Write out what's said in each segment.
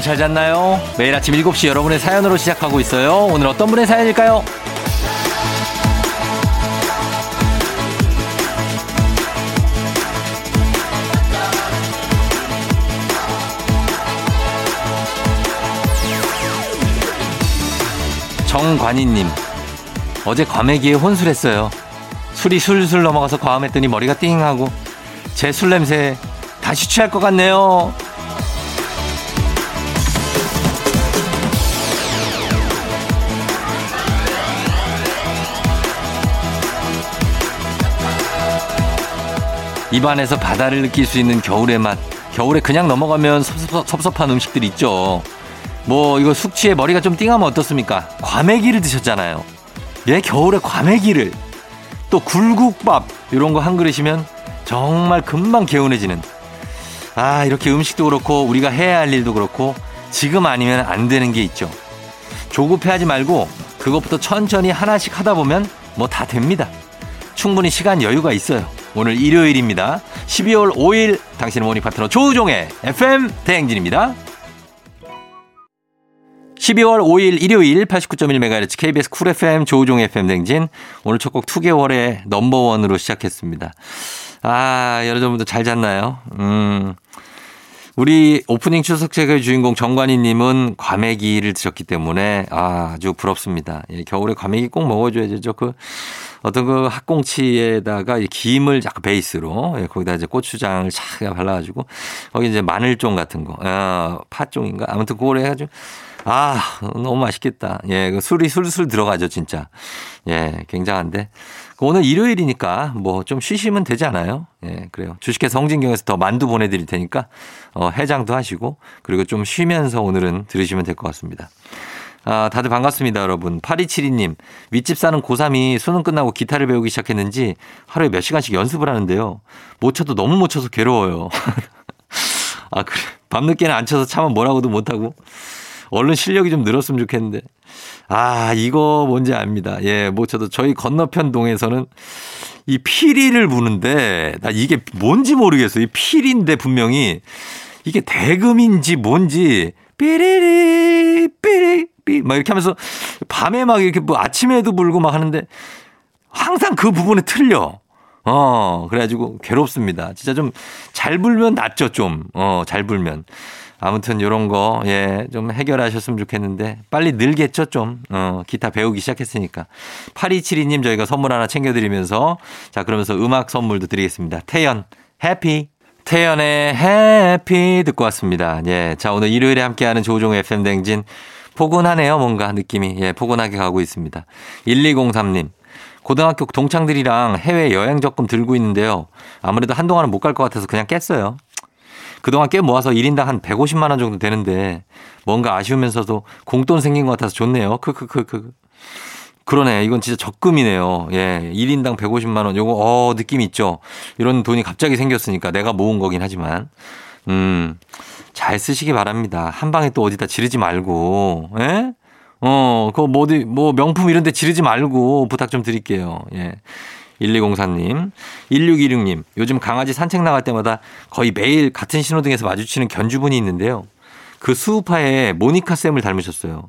여러분 잘 잤나요? 매일 아침 7시 여러분의 사연으로 시작하고 있어요. 오늘 어떤 분의 사연일까요? 정관희님, 어제 과메기에 혼술했어요. 술이 술술 넘어가서 과음했더니 머리가 띵하고 제 술 냄새에 다시 취할 것 같네요. 입안에서 바다를 느낄 수 있는 겨울의 맛. 겨울에 그냥 넘어가면 섭섭한 음식들 있죠. 뭐 이거 숙취에 머리가 좀 띵하면 어떻습니까? 과메기를 드셨잖아요. 예, 겨울에 과메기를. 또 굴국밥 이런 거 한 그릇이면 정말 금방 개운해지는. 아, 이렇게 음식도 그렇고 우리가 해야 할 일도 그렇고 지금 아니면 안 되는 게 있죠. 조급해하지 말고 그것부터 천천히 하나씩 하다 보면 뭐 다 됩니다. 충분히 시간 여유가 있어요. 오늘 일요일입니다. 12월 5일 당신의 모닝 파트너 조우종의 FM 대행진입니다. 12월 5일 일요일 89.1MHz KBS 쿨 FM 조우종 FM 대행진. 오늘 첫 곡 2개월의 넘버원으로 시작했습니다. 아, 여러분들 잘 잤나요? 우리 오프닝 추석제의 주인공 정관희님은 과메기를 드셨기 때문에 아주 부럽습니다. 예, 겨울에 과메기 꼭 먹어줘야죠. 그 어떤 그 핫꽁치에다가 김을 약간 베이스로, 예, 거기다 이제 고추장을 쫙 발라가지고 거기 이제 마늘종 같은 거, 팥종인가 아무튼 그걸 해가지고 아 너무 맛있겠다. 예, 그 술이 술술 들어가죠 진짜. 예, 굉장한데. 오늘 일요일이니까 뭐 좀 쉬시면 되지 않아요? 예, 그래요. 주식회사 홍진경에서 더 만두 보내드릴 테니까 해장도 하시고 그리고 좀 쉬면서 오늘은 들으시면 될 것 같습니다. 아, 다들 반갑습니다, 여러분. 8272님, 윗집 사는 고3이 수능 끝나고 기타를 배우기 시작했는지 하루에 몇 시간씩 연습을 하는데요. 못 쳐도 너무 못 쳐서 괴로워요. 아, 그래. 밤늦게는 안 쳐서 차면 뭐라고도 못하고. 얼른 실력이 좀 늘었으면 좋겠는데. 아, 이거 뭔지 압니다. 예, 뭐 저도 저희 건너편 동에서는 이 피리를 부는데, 나 이게 뭔지 모르겠어요. 이 피리인데 분명히 이게 대금인지 뭔지, 삐리리, 삐리삐, 막 이렇게 하면서 밤에 막 이렇게 뭐 아침에도 불고 막 하는데 항상 그 부분에 틀려. 그래가지고 괴롭습니다. 진짜 좀 잘 불면 낫죠, 좀. 잘 불면. 아무튼 요런 거, 예, 좀 해결하셨으면 좋겠는데 빨리 늘겠죠 좀. 기타 배우기 시작했으니까. 8272님 저희가 선물 하나 챙겨드리면서, 자 그러면서 음악 선물도 드리겠습니다. 태연 해피. 태연의 해피 듣고 왔습니다. 예, 자 오늘 일요일에 함께하는 조종의 FM 댕진 포근하네요. 뭔가 느낌이, 예, 포근하게 가고 있습니다. 1203님. 고등학교 동창들이랑 해외 여행 적금 들고 있는데요. 아무래도 한동안은 못 갈 것 같아서 그냥 깼어요. 그동안 꽤 모아서 1인당 한 150만 원 정도 되는데 뭔가 아쉬우면서도 공돈 생긴 것 같아서 좋네요. 크크크크. 그러네. 이건 진짜 적금이네요. 예. 1인당 150만 원. 요거 느낌 있죠. 이런 돈이 갑자기 생겼으니까 내가 모은 거긴 하지만. 잘 쓰시기 바랍니다. 한 방에 또 어디다 지르지 말고. 예? 그거 뭐 어디 뭐 명품 이런 데 지르지 말고 부탁 좀 드릴게요. 예. 1203님, 1616님, 요즘 강아지 산책 나갈 때마다 거의 매일 같은 신호등에서 마주치는 견주분이 있는데요. 그 수우파에 모니카 쌤을 닮으셨어요.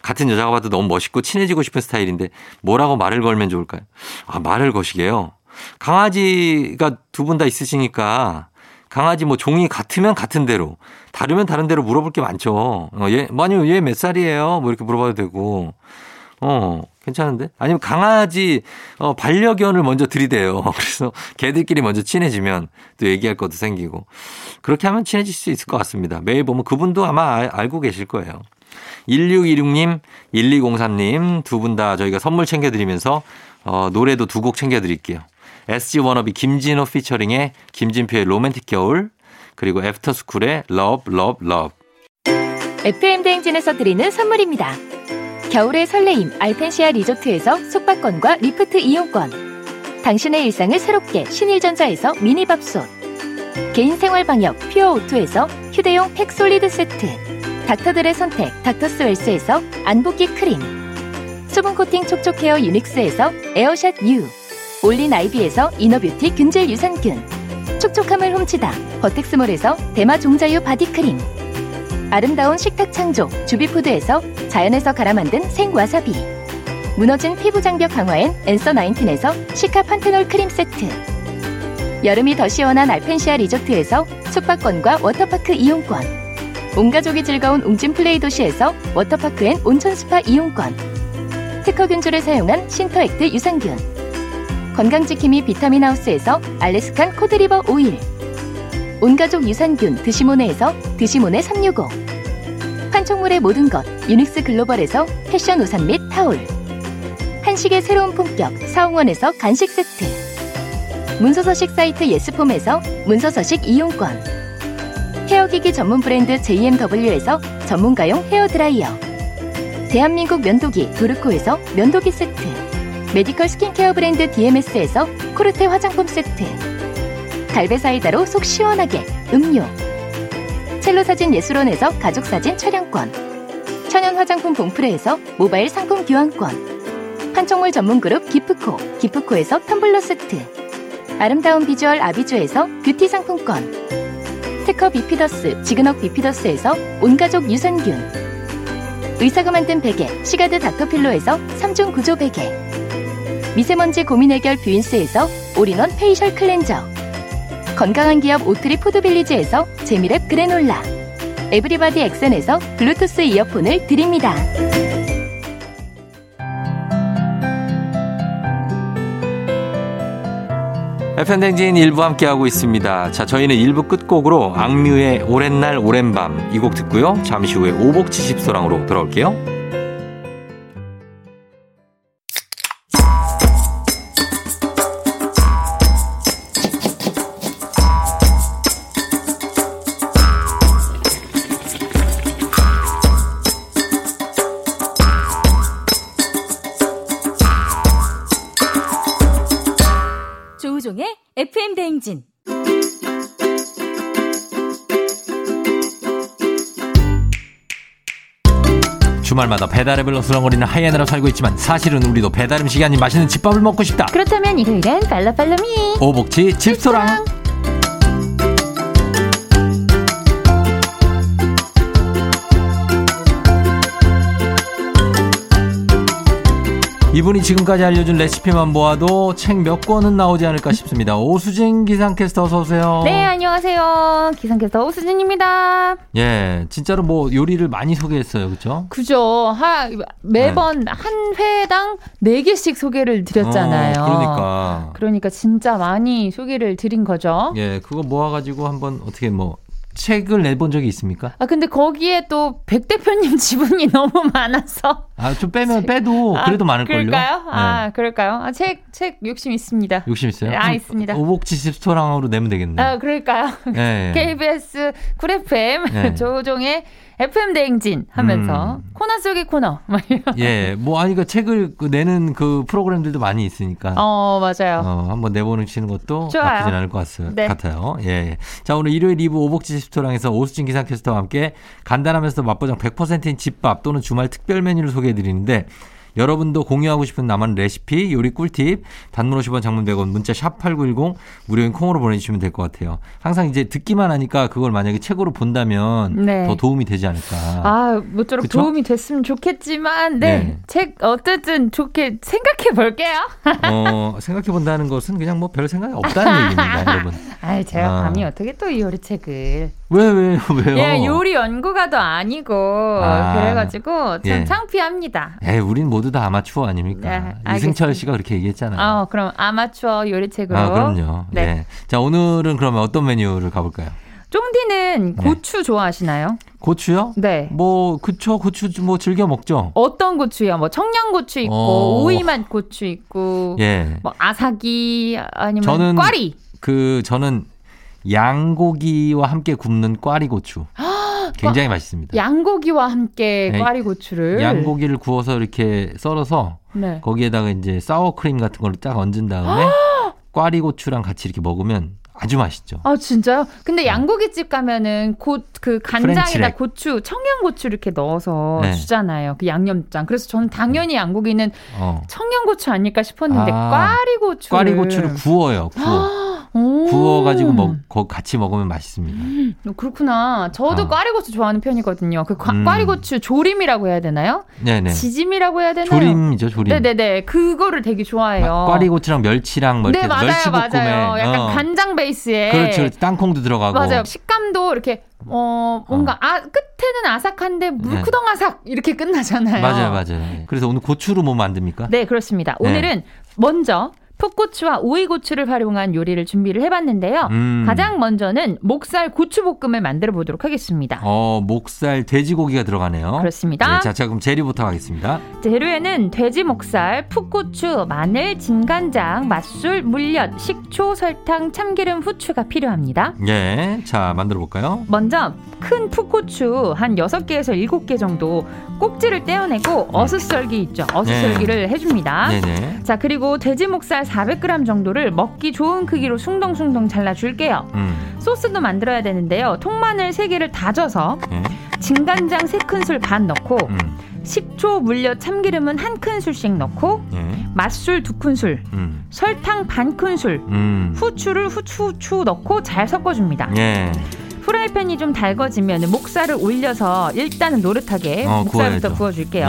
같은 여자가 봐도 너무 멋있고 친해지고 싶은 스타일인데 뭐라고 말을 걸면 좋을까요? 아, 말을 거시게요. 강아지가 두 분 다 있으시니까 강아지 뭐 종이 같으면 같은 대로, 다르면 다른 대로 물어볼 게 많죠. 얘, 뭐 아니면 얘 몇 살이에요? 뭐 이렇게 물어봐도 되고. 괜찮은데? 아니면 강아지 반려견을 먼저 들이대요. 그래서 걔들끼리 먼저 친해지면 또 얘기할 것도 생기고 그렇게 하면 친해질 수 있을 것 같습니다. 매일 보면 그분도 아마 알고 계실 거예요. 1626님, 1203님 두 분 다 저희가 선물 챙겨드리면서 노래도 두 곡 챙겨드릴게요. SG워너비 김진호 피처링의 김진표의 로맨틱 겨울, 그리고 애프터스쿨의 러브 러브 러브. FM 대행진에서 드리는 선물입니다. 겨울의 설레임 알펜시아 리조트에서 숙박권과 리프트 이용권, 당신의 일상을 새롭게 신일전자에서 미니밥솥, 개인생활방역 퓨어오투에서 휴대용 팩솔리드 세트, 닥터들의 선택 닥터스웰스에서 안붓기 크림, 수분코팅 촉촉헤어 유닉스에서 에어샷 U, 올린 아이비에서 이너뷰티 균질 유산균, 촉촉함을 훔치다 버텍스몰에서 대마 종자유 바디크림, 아름다운 식탁 창조 주비푸드에서 자연에서 갈아 만든 생와사비, 무너진 피부 장벽 강화엔 앤서 19에서 시카 판테놀 크림 세트, 여름이 더 시원한 알펜시아 리조트에서 숙박권과 워터파크 이용권, 온가족이 즐거운 웅진 플레이 도시에서 워터파크 앤 온천 스파 이용권, 특허균주를 사용한 신터액트 유산균, 건강지킴이 비타민하우스에서 알래스칸 코드리버 오일, 온가족 유산균 드시모네에서 드시모네 365, 판촉물의 모든 것 유닉스 글로벌에서 패션 우산 및 타올, 한식의 새로운 품격 사홍원에서 간식 세트, 문서서식 사이트 예스폼에서 문서서식 이용권, 헤어기기 전문 브랜드 JMW에서 전문가용 헤어드라이어, 대한민국 면도기 도르코에서 면도기 세트, 메디컬 스킨케어 브랜드 DMS에서 코르테 화장품 세트, 갈베사이다로 속 시원하게 음료, 첼로 사진 예술원에서 가족사진 촬영권, 천연 화장품 봉프레에서 모바일 상품 교환권, 판촉물 전문그룹 기프코 기프코에서 텀블러 세트, 아름다운 비주얼 아비주에서 뷰티 상품권, 특허 비피더스 지그넉 비피더스에서 온가족 유산균, 의사가 만든 베개 시가드 닥터필로에서 3중 구조 베개, 미세먼지 고민 해결 뷰인스에서 올인원 페이셜 클렌저, 건강한 기업 오트리 포드빌리지에서 재미랩 그래놀라, 에브리바디 엑센에서 블루투스 이어폰을 드립니다. FM댕진 1부 함께하고 있습니다. 자, 저희는 1부 끝곡으로 악뮤의 오랜 날 오랜 밤 이 곡 듣고요. 잠시 후에 오복지십소랑으로 돌아올게요. FM대행진 주말마다 배달앱을 어슬렁거리는 하이에나로 살고 있지만 사실은 우리도 배달음식이 아닌 맛있는 집밥을 먹고 싶다. 그렇다면 일요일엔 팔로팔로미 오복지 집소랑. 이분이 지금까지 알려준 레시피만 모아도 책 몇 권은 나오지 않을까 싶습니다. 오수진 기상캐스터 어서 오세요. 네, 안녕하세요. 기상캐스터 오수진입니다. 예, 진짜로 뭐 요리를 많이 소개했어요. 그렇죠? 그죠. 매번 네. 한 회당 4개씩 소개를 드렸잖아요. 그러니까 진짜 많이 소개를 드린 거죠. 예, 그거 모아가지고 한번 어떻게 뭐 책을 내본 적이 있습니까? 아, 근데 거기에 또 백 대표님 지분이 너무 많아서. 아, 좀 빼도 그래도 많을걸요? 그럴까요? 아, 네. 그럴까요? 아, 책 욕심 있습니다. 욕심 있어요? 아, 있습니다. 오복지십소랑으로 내면 되겠네요. 아, 그럴까요? 네, KBS 쿨 FM 네. 조우종의 FM 대행진 하면서 코너 속의 코너. 예, 뭐 아니까 책을 내는 그 프로그램들도 많이 있으니까. 맞아요. 한번 내보는 치는 것도 좋아요. 나쁘진 않을 것 같아요. 예. 자, 오늘 일요일 2부 오복지십소랑에서 오수진 기상캐스터와 함께 간단하면서도 맛보장 100%인 집밥 또는 주말 특별 메뉴를 소개해드리는데. 여러분도 공유하고 싶은 남은 레시피, 요리 꿀팁, 단문 50원 장문 100원 문자 샵 8910 무료인 콩으로 보내주시면 될 것 같아요. 항상 이제 듣기만 하니까 그걸 만약에 책으로 본다면 네. 더 도움이 되지 않을까. 아, 모쪼록 그쵸? 도움이 됐으면 좋겠지만 네. 책 어쨌든 좋게 생각해 볼게요. 생각해 본다는 것은 그냥 뭐 별 생각이 없다는 얘기입니다, 여러분. 아이, 제가 감히 어떻게 또 이 요리책을. 왜요? 예, 요리 연구가도 아니고 그래가지고 참 예. 창피합니다. 예, 우린 모두 다 아마추어 아닙니까? 네, 이승철 씨가 그렇게 얘기했잖아요. 그럼 아마추어 요리책으로. 아, 그럼요. 네. 예. 자, 오늘은 그러면 어떤 메뉴를 가볼까요? 쫑디는 고추 네. 좋아하시나요? 고추요? 네. 뭐 그쵸, 고추 뭐 즐겨 먹죠. 어떤 고추요? 뭐 청양고추 있고 오이맛 고추 있고, 예. 뭐 아삭이 아니면 저는 꽈리. 저는 양고기와 함께 굽는 꽈리고추. 굉장히 맛있습니다. 양고기와 함께 네. 꽈리고추를. 양고기를 구워서 이렇게 썰어서 네. 거기에다가 이제 사워크림 같은 걸 딱 얹은 다음에 꽈리고추랑 같이 이렇게 먹으면 아주 맛있죠. 아, 진짜요? 근데 양고기집 가면은 그 간장에다 고추, 청양고추 이렇게 넣어서 네. 주잖아요. 그 양념장. 그래서 저는 당연히 양고기는 청양고추 아닐까 싶었는데 꽈리고추를 구워요. 구워가지고 같이 먹으면 맛있습니다. 그렇구나. 저도 꽈리고추 좋아하는 편이거든요. 그 꽈리고추 조림이라고 해야 되나요? 네네. 지짐이라고 해야 되나요? 조림이죠, 조림. 네네네. 그거를 되게 좋아해요. 꽈리고추랑 멸치랑 네, 맞아요, 멸치볶음에. 맞아요. 약간 간장 베이스에. 그렇죠. 땅콩도 들어가고. 맞아요. 식감도 이렇게 뭔가 끝에는 아삭한데 물크덩 아삭 이렇게 끝나잖아요. 맞아요, 맞아요. 그래서 오늘 고추로 뭐 만듭니까? 네, 그렇습니다. 네. 오늘은 먼저 풋고추와 오이고추를 활용한 요리를 준비를 해봤는데요. 가장 먼저는 목살 고추볶음을 만들어보도록 하겠습니다. 목살 돼지고기가 들어가네요. 그렇습니다. 네, 자, 그럼 재료부터 가겠습니다. 재료에는 돼지 목살, 풋고추, 마늘, 진간장, 맛술, 물엿, 식초, 설탕, 참기름, 후추가 필요합니다. 네, 자 만들어볼까요? 먼저 큰 풋고추 한 6개에서 7개 정도 꼭지를 떼어내고 어슷썰기 있죠. 어슷썰기를 해줍니다. 네네. 자 그리고 돼지 목살 400g 정도를 먹기 좋은 크기로 숭덩숭덩 잘라줄게요. 소스도 만들어야 되는데요. 통마늘 3개를 다져서 진간장 3큰술 반 넣고 식초, 물엿, 참기름은 1큰술씩 넣고 맛술 2큰술, 설탕 반 큰술, 후추를 후추 넣고 잘 섞어줍니다. 프라이팬이 좀 달궈지면 목살을 올려서 일단은 노릇하게 목살부터 구워야죠. 구워줄게요.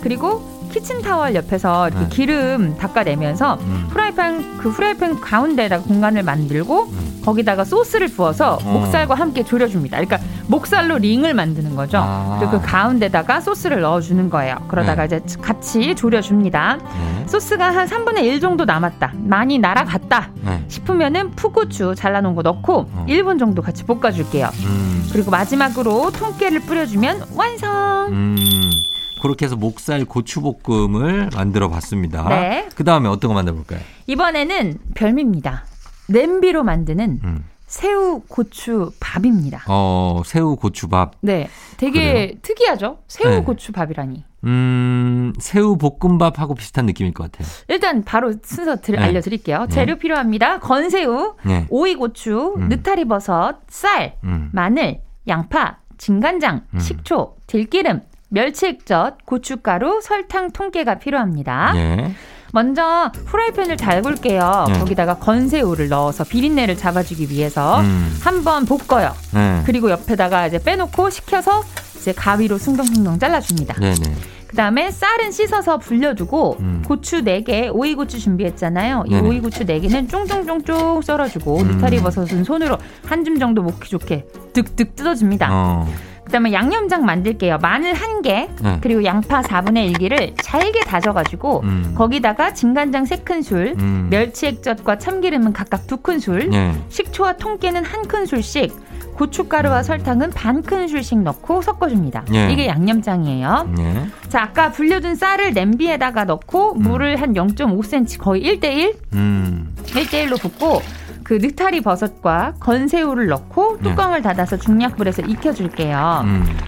그리고 키친타월 옆에서 이렇게 기름 닦아내면서 프라이팬 가운데다가 공간을 만들고 거기다가 소스를 부어서 목살과 함께 졸여줍니다. 그러니까 목살로 링을 만드는 거죠. 그리고 그 가운데다가 소스를 넣어주는 거예요. 그러다가 이제 같이 졸여줍니다. 소스가 한 3분의 1 정도 남았다. 많이 날아갔다 싶으면은 풋고추 잘라놓은 거 넣고 1분 정도 같이 볶아줄게요. 그리고 마지막으로 통깨를 뿌려주면 완성! 그렇게 해서 목살 고추볶음을 만들어봤습니다. 네. 그 다음에 어떤 거 만들어볼까요? 이번에는 별미입니다. 냄비로 만드는 새우 고추 밥입니다. 새우 고추 밥. 네, 되게 그래요? 특이하죠? 새우 고추 밥이라니. 새우 볶음밥하고 비슷한 느낌일 것 같아요. 일단 바로 순서 알려드릴게요. 재료 필요합니다. 건새우, 오이고추, 느타리버섯, 쌀, 마늘, 양파, 진간장, 식초, 들기름, 멸치액젓, 고춧가루, 설탕, 통깨가 필요합니다. 먼저 프라이팬을 달굴게요. 거기다가 건새우를 넣어서 비린내를 잡아주기 위해서 한번 볶아요. 그리고 옆에다가 이제 빼놓고 식혀서 이제 가위로 숭덩숭덩 잘라줍니다. 그 다음에 쌀은 씻어서 불려주고 고추 4개, 오이고추 준비했잖아요. 이 오이고추 4개는 쫑쫑쫑쫑 썰어주고 느타리버섯은 손으로 한 줌 정도 먹기 좋게 득득 뜯어줍니다. 그다음에 양념장 만들게요. 마늘 1개 그리고 양파 4분의 1개를 잘게 다져가지고 거기다가 진간장 3큰술, 멸치액젓과 참기름은 각각 2큰술, 식초와 통깨는 1큰술씩, 고춧가루와 설탕은 반 큰술씩 넣고 섞어줍니다. 이게 양념장이에요. 자, 아까 불려둔 쌀을 냄비에다가 넣고 물을 한 0.5cm 거의 1대1 1대1로 붓고 그 느타리 버섯과 건새우를 넣고 뚜껑을 닫아서 중약불에서 익혀줄게요.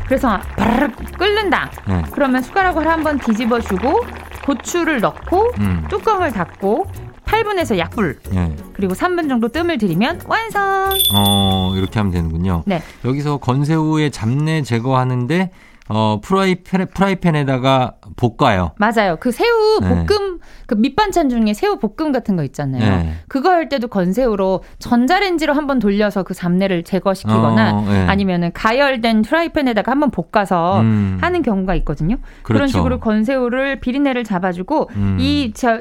그래서 바르륵 끓는다. 그러면 숟가락으로 한번 뒤집어주고 고추를 넣고 뚜껑을 닫고 8분에서 약불 그리고 3분 정도 뜸을 들이면 완성. 이렇게 하면 되는군요. 네. 여기서 건새우의 잡내 제거하는데 프라이팬에다가 볶아요. 맞아요. 그 새우 볶음 그 밑반찬 중에 새우 볶음 같은 거 있잖아요. 그거 할 때도 건새우로 전자레인지로 한번 돌려서 그 잡내를 제거시키거나 아니면은 가열된 프라이팬에다가 한번 볶아서 하는 경우가 있거든요. 그렇죠. 그런 식으로 건새우를 비린내를 잡아주고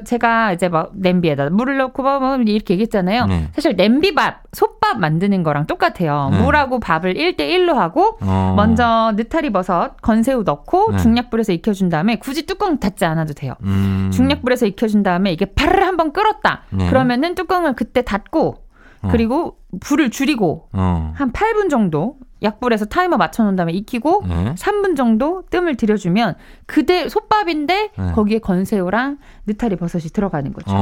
제가 이제 막 냄비에다 물을 넣고 막 이렇게 얘기했잖아요. 사실 냄비밥, 솥밥 만드는 거랑 똑같아요. 물하고 밥을 1대1로 하고 먼저 느타리 버섯, 건새우 넣고 중약불에서 익혀준 다음에 굳이 뚜껑 닫지 않아도 돼요. 중약불에서 익혀준 다음에 이게 바르르 한번 끓었다. 그러면은 뚜껑을 그때 닫고 그리고 불을 줄이고 한 8분 정도 약불에서 타이머 맞춰놓은 다음에 익히고 3분 정도 뜸을 들여주면 그대 솥밥인데 거기에 건새우랑 느타리 버섯이 들어가는 거죠.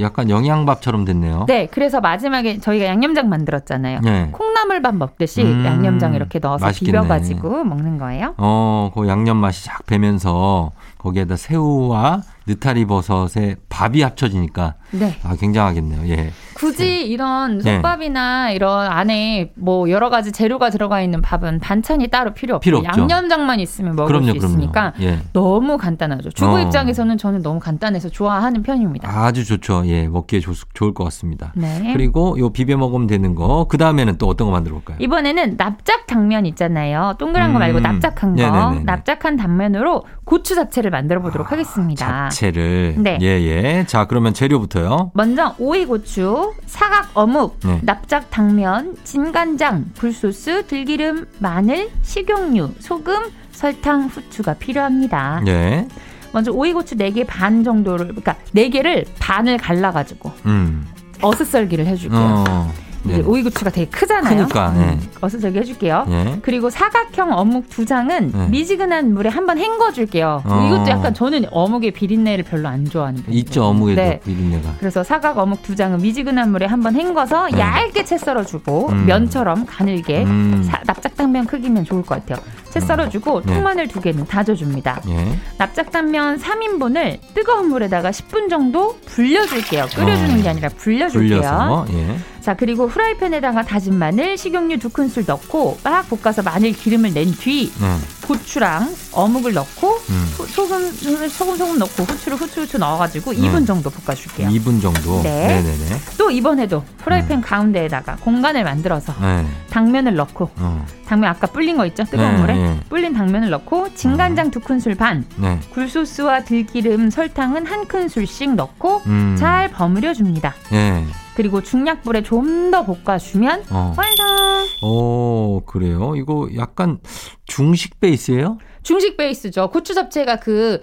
약간 영양밥처럼 됐네요. 네, 그래서 마지막에 저희가 양념장 만들었잖아요. 콩나물밥 먹듯이 양념장 이렇게 넣어서 맛있겠네. 비벼가지고 먹는 거예요. 그 양념 맛이 쫙 배면서 거기에다 새우와 느타리 버섯에 밥이 합쳐지니까 네. 아, 굉장하겠네요. 예. 굳이 네. 이런 솥밥이나 네. 이런 안에 뭐 여러 가지 재료가 들어가 있는 밥은 반찬이 따로 필요 없고 양념장만 있으면 먹을 그럼요, 수 있으니까 예. 너무 간단하죠. 주부 입장에서는 저는 너무 간단해서 좋아하는 편입니다. 아주 좋죠. 예, 먹기에 좋을 것 같습니다. 네. 그리고 요 비벼 먹으면 되는 거. 그 다음에는 또 어떤 거 만들어 볼까요? 이번에는 납작 당면 있잖아요. 동그란 거 말고 납작한 거. 네네네네. 납작한 당면으로 고추 잡채를 만들어 보도록 하겠습니다. 잡채를. 네. 예예. 자, 그러면 재료부터요. 먼저 오이고추, 사각 어묵, 네. 납작 당면, 진간장, 굴소스, 들기름, 마늘, 식용유, 소금, 설탕, 후추가 필요합니다. 네. 먼저 오이고추 4개 반 정도를, 그러니까 4개를 반을 갈라가지고 어슷썰기를 해줄게요. 네. 오이고추가 되게 크잖아요. 그러니까, 네. 어슷썰기 해줄게요. 네. 그리고 사각형 어묵 2장은 네. 미지근한 물에 한번 헹궈줄게요. 이것도 약간 저는 어묵의 비린내를 별로 안 좋아하니까. 있죠, 어묵의 네. 비린내가. 그래서 사각 어묵 2장은 미지근한 물에 한번 헹궈서 네. 얇게 채 썰어주고 면처럼 가늘게 납작당면 크기면 좋을 것 같아요. 채 썰어주고 통마늘 2개는 다져줍니다. 네. 납작당면 3인분을 뜨거운 물에다가 10분 정도 불려줄게요. 끓여주는 게 아니라 불려줄게요. 불려서, 예. 자, 그리고 프라이팬에다가 다진 마늘, 식용유 2큰술 넣고 막 볶아서 마늘 기름을 낸 뒤 고추랑 어묵을 넣고 소금 넣고 후추 넣어가지고 2분 정도 볶아줄게요. 2분 정도? 네. 네네네. 또 이번에도 프라이팬 가운데에다가 공간을 만들어서 당면을 넣고 당면 아까 불린 거 있죠? 뜨거운 물에? 불린 당면을 넣고 진간장 2큰술 반 굴소스와 들기름, 설탕은 1큰술씩 넣고 잘 버무려줍니다. 네. 그리고 중약불에 좀 더 볶아주면 완성. 오, 그래요? 이거 약간 중식 베이스예요? 중식 베이스죠. 고추 잡채가 그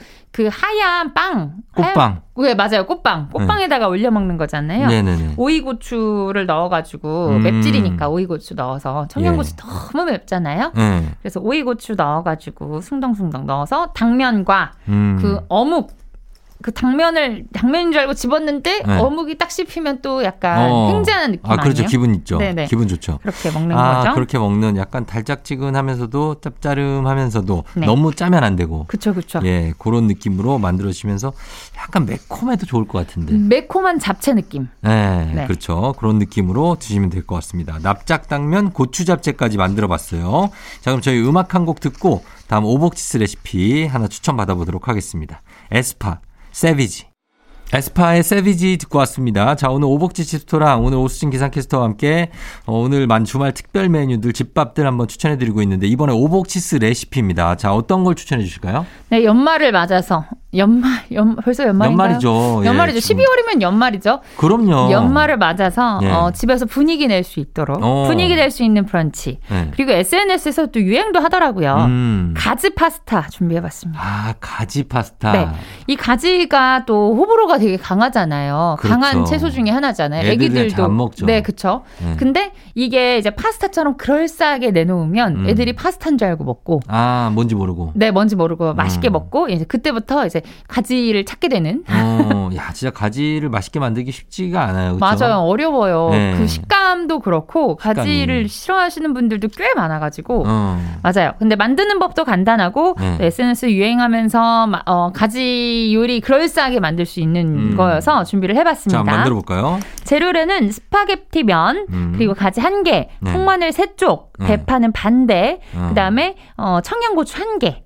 하얀 빵. 꽃빵. 네, 맞아요. 꽃빵에다가 올려 먹는 거잖아요. 네네네. 오이고추를 넣어가지고 맵찔이니까 오이고추 넣어서 청양고추 예. 너무 맵잖아요. 그래서 오이고추 넣어가지고 숭덩숭덩 넣어서 당면과 그 어묵. 그 당면인 줄 알고 집었는데 네. 어묵이 딱 씹히면 또 약간 횡재하는 느낌 아니에요? 그렇죠. 기분 있죠. 네네. 기분 좋죠. 그렇게 먹는 거죠. 그렇게 먹는 약간 달짝지근하면서도 짭짜름하면서도 네. 너무 짜면 안 되고. 그렇죠. 예, 그런 느낌으로 만들어지면서 약간 매콤해도 좋을 것 같은데. 매콤한 잡채 느낌. 네. 그렇죠. 그런 느낌으로 드시면 될 것 같습니다. 납작당면, 고추잡채까지 만들어봤어요. 자, 그럼 저희 음악 한 곡 듣고 다음 오복지스 레시피 하나 추천 받아보도록 하겠습니다. 에스파. 세비지. 에스파의 세비지 듣고 왔습니다. 자, 오늘 오복지십소랑 오늘 오수진 기상캐스터와 함께 오늘만 주말 특별 메뉴들 집밥들 한번 추천해드리고 있는데 이번에 오복치스 레시피입니다. 자, 어떤 걸 추천해 주실까요? 네, 연말을 맞아서 벌써 연말인가요? 연말이죠. 12월이면 연말이죠. 그럼요. 연말을 맞아서 집에서 분위기 낼 수 있도록 분위기 낼 수 있는 브런치 그리고 SNS에서 또 유행도 하더라고요. 가지 파스타 준비해봤습니다. 아, 가지 파스타. 네, 이 가지가 또 호불호가 되게 강하잖아요. 그렇죠. 강한 채소 중에 하나잖아요. 애기들도 잘 안 먹죠. 네, 그렇죠. 근데 이게 이제 파스타처럼 그럴싸하게 내놓으면 애들이 파스타인 줄 알고 먹고. 아, 뭔지 모르고 맛있게 먹고 이제 그때부터 이제 가지를 찾게 되는. 야, 진짜 가지를 맛있게 만들기 쉽지가 않아요. 그렇죠? 맞아요, 어려워요. 네. 그 식감도 그렇고 가지를 싫어하시는 분들도 꽤 많아가지고 맞아요. 근데 만드는 법도 간단하고 SNS 유행하면서 가지 요리 그럴싸하게 만들 수 있는. 거여서 준비를 해봤습니다. 자, 만들어 볼까요? 재료로는 스파게티 면, 그리고 가지 1개, 통마늘 3쪽, 대파는 반대, 그 다음에 청양고추 1개,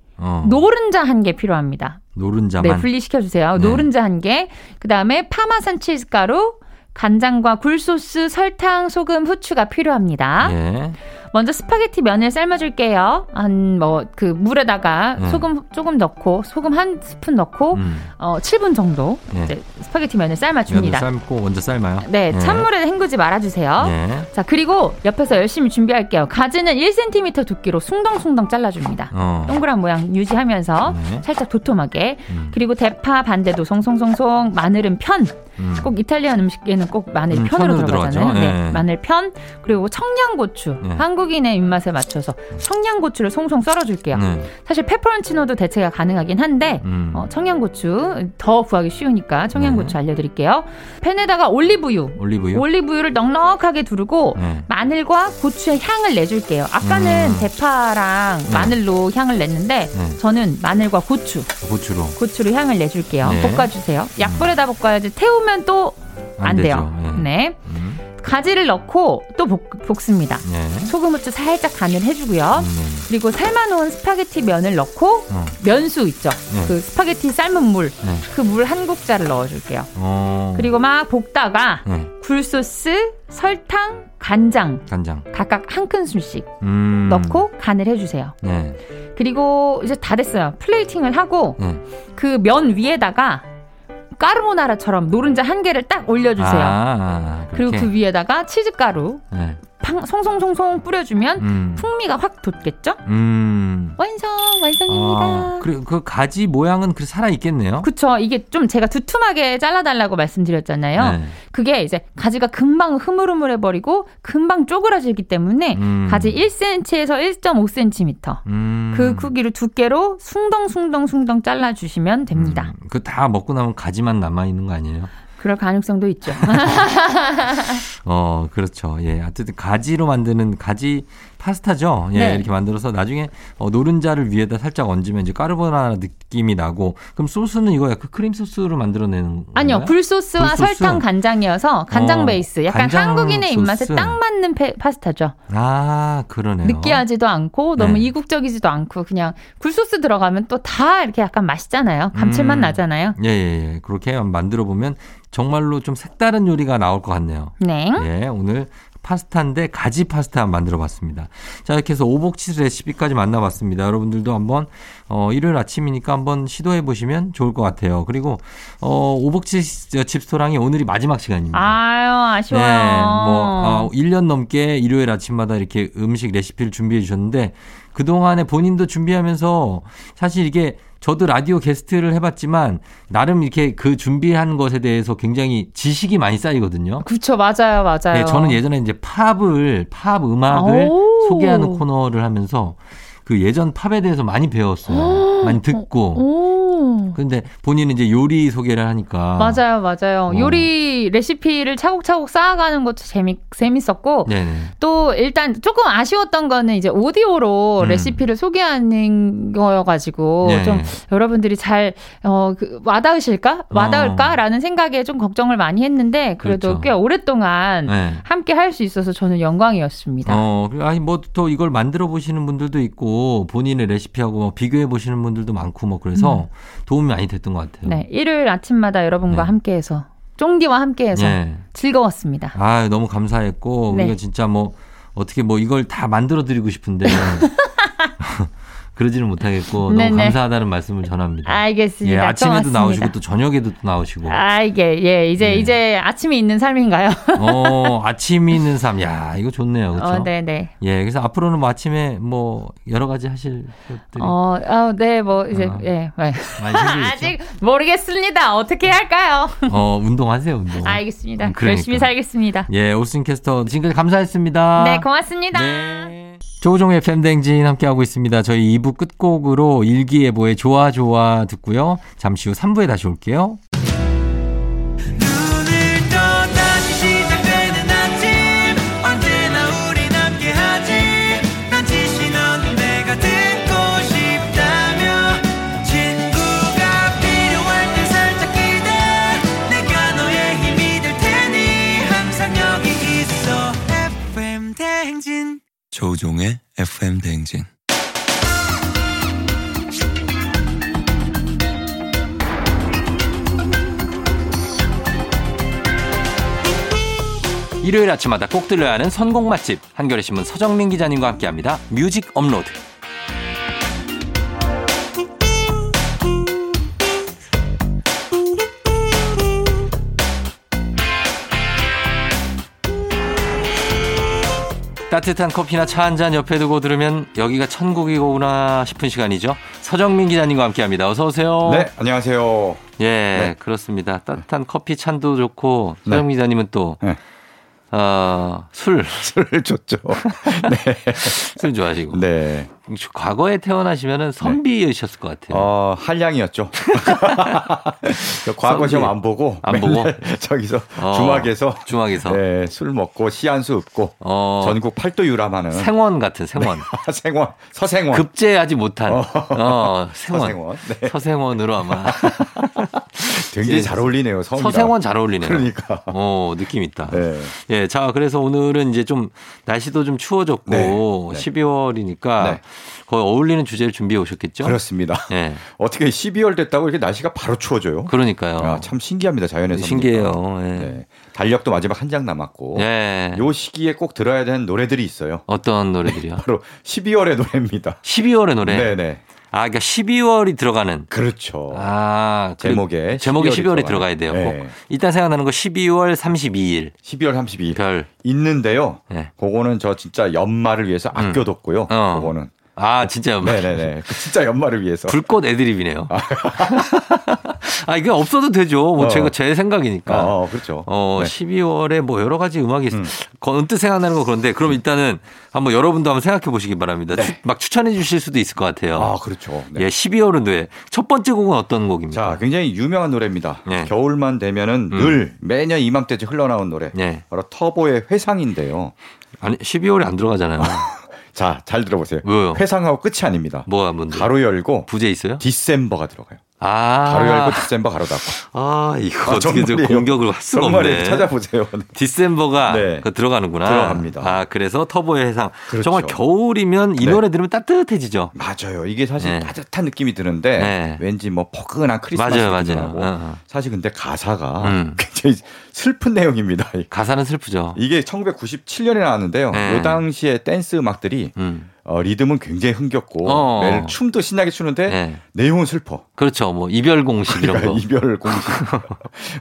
노른자 1개 필요합니다. 노른자만. 네, 분리시켜주세요. 네. 노른자 1개, 그 다음에 파마산 치즈가루, 간장과 굴소스, 설탕, 소금, 후추가 필요합니다. 예. 먼저 스파게티 면을 삶아줄게요. 물에다가 소금 조금 넣고, 소금 1스푼 넣고, 7분 정도 이제 스파게티 면을 삶아줍니다. 면을 삶고 먼저 삶아요? 네, 찬물에 헹구지 말아주세요. 자, 그리고 옆에서 열심히 준비할게요. 가지는 1cm 두께로 숭덩숭덩 잘라줍니다. 동그란 모양 유지하면서 살짝 도톰하게. 그리고 대파 반대도 송송송송, 마늘은 편. 꼭 이탈리안 음식에는 꼭 마늘 편으로 들어가잖아요. 네, 마늘 편. 그리고 청양고추, 한국 한국인의 입맛에 맞춰서 청양고추를 송송 썰어줄게요. 사실 페퍼런치노도 대체가 가능하긴 한데 청양고추 더 구하기 쉬우니까 청양고추 알려드릴게요. 팬에다가 올리브유를 넉넉하게 두르고 마늘과 고추의 향을 내줄게요. 아까는 대파랑 마늘로 향을 냈는데 저는 마늘과 고추로 향을 내줄게요. 네. 볶아주세요. 약불에다 볶아야지 태우면 또 안 돼요. 예. 네. 가지를 넣고 또 볶습니다. 예. 소금, 후추 살짝 간을 해주고요. 그리고 삶아놓은 스파게티 면을 넣고 면수 있죠. 그 스파게티 삶은 물, 그 물 한 국자를 넣어줄게요. 그리고 막 볶다가 굴소스, 설탕, 간장 각각 한 큰술씩 넣고 간을 해주세요. 그리고 이제 다 됐어요. 플레이팅을 하고 그 면 위에다가 까르보나라처럼 노른자 한 개를 딱 올려주세요. 그리고 그 위에다가 치즈가루 팡, 송송송송 뿌려주면 풍미가 확 돋겠죠? 완성입니다. 그리고 그 가지 모양은 그 살아있겠네요? 그쵸. 이게 좀 제가 두툼하게 잘라달라고 말씀드렸잖아요. 그게 이제 가지가 금방 흐물흐물해버리고 금방 쪼그라지기 때문에 가지 1cm에서 1.5cm 그 크기로 두께로 숭덩숭덩 잘라주시면 됩니다. 그 다 먹고 나면 가지만 남아있는 거 아니에요? 그럴 가능성도 있죠. 그렇죠. 예, 어쨌든 가지로 만드는 가지 파스타죠. 예, 네. 이렇게 만들어서 나중에 노른자를 위에다 살짝 얹으면 이제 까르보나라 느낌이 나고, 그럼 소스는 이거 약간 크림 소스로 만들어내는 건가요? 아니요, 굴소스와 설탕 간장이어서 간장 베이스, 약간 간장 한국인의 소스. 입맛에 딱 맞는 파스타죠. 아, 그러네요. 느끼하지도 않고 너무 이국적이지도 않고 그냥 굴소스 들어가면 또 다 이렇게 약간 맛있잖아요. 감칠맛 나잖아요. 예, 그렇게 만들어 보면 정말로 좀 색다른 요리가 나올 것 같네요. 네. 예, 오늘 파스타인데 가지 파스타 만들어봤습니다. 자, 이렇게 해서 오복치 레시피까지 만나봤습니다. 여러분들도 한번 일요일 아침이니까 한번 시도해보시면 좋을 것 같아요. 그리고 오복지십소랑이 오늘이 마지막 시간입니다. 아유, 아쉬워요. 네, 1년 넘게 일요일 아침마다 이렇게 음식 레시피를 준비해 주셨는데 그동안에 본인도 준비하면서 사실 이게 저도 라디오 게스트를 해봤지만 나름 이렇게 그 준비한 것에 대해서 굉장히 지식이 많이 쌓이거든요. 그렇죠. 맞아요. 네, 저는 예전에 이제 팝 음악을 소개하는 코너를 하면서 그 예전 팝에 대해서 많이 배웠어요. 많이 듣고. 근데 본인은 이제 요리 소개를 하니까. 맞아요. 요리 레시피를 차곡차곡 쌓아가는 것도 재밌었고. 네네. 또 일단 조금 아쉬웠던 거는 이제 오디오로 레시피를 소개하는 거여가지고 좀 여러분들이 잘 와닿을까라는 생각에 좀 걱정을 많이 했는데 그래도 그렇죠. 꽤 오랫동안 함께 할 수 있어서 저는 영광이었습니다. 아니 뭐 또 이걸 만들어 보시는 분들도 있고 본인의 레시피하고 비교해 보시는 분들도 많고 그래서. 도움이 많이 됐던 것 같아요. 네, 일요일 아침마다 여러분과 함께해서 쫑디와 함께해서 즐거웠습니다. 아, 너무 감사했고 우리가 진짜 어떻게 이걸 다 만들어드리고 싶은데 그러지는 못하겠고 너무 감사하다는 말씀을 전합니다. 알겠습니다. 예, 아침에도 고맙습니다. 나오시고 또 저녁에도 또 나오시고. 이제 아침이 있는 삶인가요? 아침이 있는 삶. 야, 이거 좋네요. 그렇죠? 네네. 예, 그래서 앞으로는 아침에 여러 가지 하실 것들이. 아직 모르겠습니다. 어떻게 할까요? 운동하세요, 운동. 알겠습니다. 그러니까. 열심히 살겠습니다. 예, 오수진 캐스터 지금까지 감사했습니다. 네, 고맙습니다. 네. 조우종의 팬댕진 함께하고 있습니다. 저희 2부 끝곡으로 일기예보의 좋아 듣고요. 잠시 후 3부에 다시 올게요. 조우종의 FM 대행진. 일요일 아침마다 꼭 들려야 하는 선곡 맛집, 한겨레신문 서정민 기자님과 함께합니다. 뮤직 업로드. 따뜻한 커피나 차 한 잔 옆에 두고 들으면 여기가 천국이구나 싶은 시간이죠. 서정민 기자님과 함께합니다. 어서 오세요. 네, 안녕하세요. 예, 그렇습니다. 따뜻한 커피 찬도 좋고 서정민 기자님은 또 술을 줬죠. 네. 술 좋아하시고. 네. 과거에 태어나시면은 선비이셨을 것 같아요. 한량이었죠. 과거 시험 안 보고. 저기서 주막에서. 네, 술 먹고 시한수 읊고. 전국 팔도 유람하는. 생원 같은 생원. 네. 생원. 서생원. 급제하지 못한. 생원. 서생원. 네. 서생원으로 아마. 굉장히 잘 어울리네요. 성이랑. 서생원 잘 어울리네요. 그러니까. 느낌 있다. 네. 예, 자, 그래서 오늘은 이제 좀 날씨도 좀 추워졌고 네. 12월이니까 네. 거의 어울리는 주제를 준비해 오셨겠죠? 그렇습니다. 네. 어떻게 12월 됐다고 이렇게 날씨가 바로 추워져요? 그러니까요. 아, 참 신기합니다. 자연에서. 신기해요. 네. 네. 달력도 마지막 한 장 남았고 네. 요 시기에 꼭 들어야 되는 노래들이 있어요. 어떤 노래들이요? 바로 12월의 노래입니다. 12월의 노래? 네네. 아, 그러니까 12월이 들어가는. 그렇죠. 아, 제목에 12월이 들어가야 돼요. 네. 일단 생각나는 거 12월 32일. 12월 32일. 별. 있는데요. 네. 그거는 저 진짜 연말을 위해서 아껴뒀고요. 그거는. 아, 진짜 연말. 네네네. 진짜 연말을 위해서. 불꽃 애드립이네요. 아, 이게 없어도 되죠. 뭐 제가 제 생각이니까. 그렇죠. 12월에 뭐 여러 가지 음악이 언뜻 생각나는 거 그런데 그럼 일단은 한번 여러분도 한번 생각해 보시기 바랍니다. 네. 막 추천해 주실 수도 있을 것 같아요. 아, 그렇죠. 네. 예, 12월은 왜? 첫 번째 곡은 어떤 곡입니까? 자, 굉장히 유명한 노래입니다. 네. 겨울만 되면은 늘 매년 이맘때쯤 흘러나온 노래. 네. 바로 터보의 회상인데요. 아니, 12월에 안 들어가잖아요. 자, 잘 들어보세요. 왜요? 회상하고 끝이 아닙니다. 뭐야, 뭔데? 가로 열고. 부제 있어요? 디셈버가 들어가요. 아. 가로 열고 디셈버 가로 닫고. 아, 이거 어떻게 공격을 할 수가 없네. 찾아보세요. 디셈버가 네. 들어가는구나. 들어갑니다. 아, 그래서 터보의 회상. 그렇죠. 정말 겨울이면 이 노래 들으면 따뜻해지죠. 맞아요. 이게 사실 네. 따뜻한 느낌이 드는데 네. 왠지 뭐 포근한 크리스마스 느낌이 나고 사실 근데 가사가 굉장히 슬픈 내용입니다. 가사는 슬프죠. 이게 1997년에 나왔는데요. 네. 이 당시에 댄스 음악들이 리듬은 굉장히 흥겹고 매일 춤도 신나게 추는데 네. 내용은 슬퍼. 그렇죠. 뭐 이별 공식 이런 거. 이별 공식.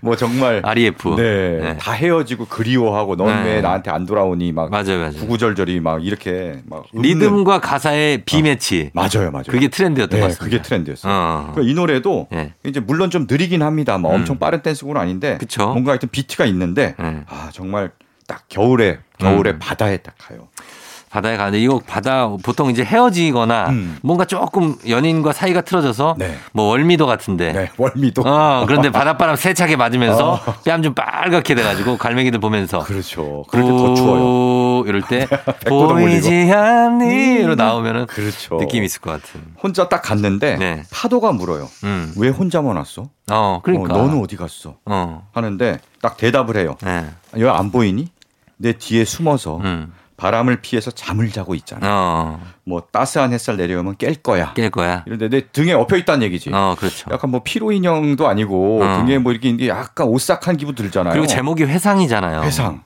뭐 정말 RF. 네, 네. 다 헤어지고 그리워하고 넌 왜 네. 나한테 안 돌아오니 막 맞아요. 구구절절이 막 이렇게 막 리듬과 가사의 비매치. 맞아요. 그게 트렌드였던 것 같습니다. 그게 트렌드였어요. 그러니까 이 노래도 이제 물론 좀 느리긴 합니다. 뭐 엄청 빠른 댄스곡은 아닌데 그쵸? 뭔가 하여튼 비트가 있는데 아 정말 딱 겨울에 바다에 딱 가요. 바다에 가는데 이거 바다 보통 이제 헤어지거나 뭔가 조금 연인과 사이가 틀어져서 네. 뭐 월미도 같은데. 네, 월미도. 그런데 바닷바람 세차게 맞으면서 뺨 좀 빨갛게 돼가지고 갈매기들 보면서. 그렇죠. 그럴 때 더 추워요. 이럴 때 보이지 않니로 나오면은 그렇죠. 느낌이 있을 것 같은. 혼자 딱 갔는데 네. 파도가 물어요. 왜 혼자만 왔어? 그러니까. 너는 어디 갔어? 하는데 딱 대답을 해요. 네. 여기 안 보이니? 내 뒤에 숨어서. 바람을 피해서 잠을 자고 있잖아. 뭐 따스한 햇살 내려오면 깰 거야. 이런데 내 등에 엎여 있다는 얘기지. 그렇죠. 약간 뭐 피로 인형도 아니고 등에 뭐 이렇게 약간 오싹한 기분 들잖아요. 그리고 제목이 회상이잖아요. 회상.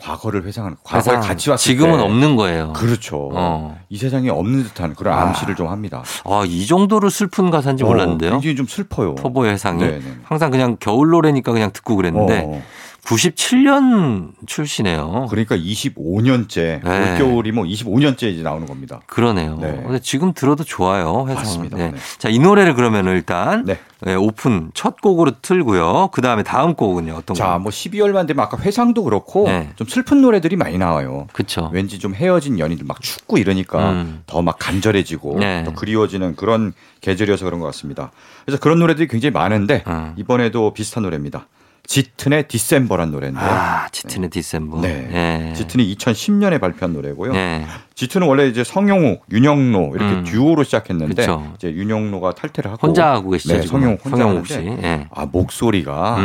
과거를 회상하는. 과거에 같이 왔을 지금은 때. 없는 거예요. 그렇죠. 이 세상에 없는 듯한 그런 암시를 좀 합니다. 아, 이 정도로 슬픈 가사인지 몰랐는데요. 굉장히 좀 슬퍼요. 터보의 회상이. 네네. 항상 그냥 겨울 노래니까 그냥 듣고 그랬는데. 97년 출시네요. 그러니까 25년째 네. 올겨울이 뭐 25년째 이제 나오는 겁니다. 그러네요. 네. 근데 지금 들어도 좋아요. 맞습니다. 네. 네. 자, 이 노래를 그러면 일단 네. 네, 오픈 첫 곡으로 틀고요. 그 다음에 다음 곡은요. 어떤 자, 뭐 12월만 되면 아까 회상도 그렇고 네. 좀 슬픈 노래들이 많이 나와요. 그렇죠. 왠지 좀 헤어진 연인들 막 춥고 이러니까 더 막 간절해지고 네. 더 그리워지는 그런 계절이어서 그런 것 같습니다. 그래서 그런 노래들이 굉장히 많은데 이번에도 비슷한 노래입니다. 짙은의 디셈버란 노래인데요. 아, 짙은의 디셈버. 네. 네. 짙은이 2010년에 발표한 노래고요. 네. 짙은은 원래 이제 성용우, 윤영로 이렇게 듀오로 시작했는데 그쵸. 이제 윤영로가 탈퇴를 하고 혼자 하고 계시죠. 네, 성용우 씨. 네. 아, 목소리가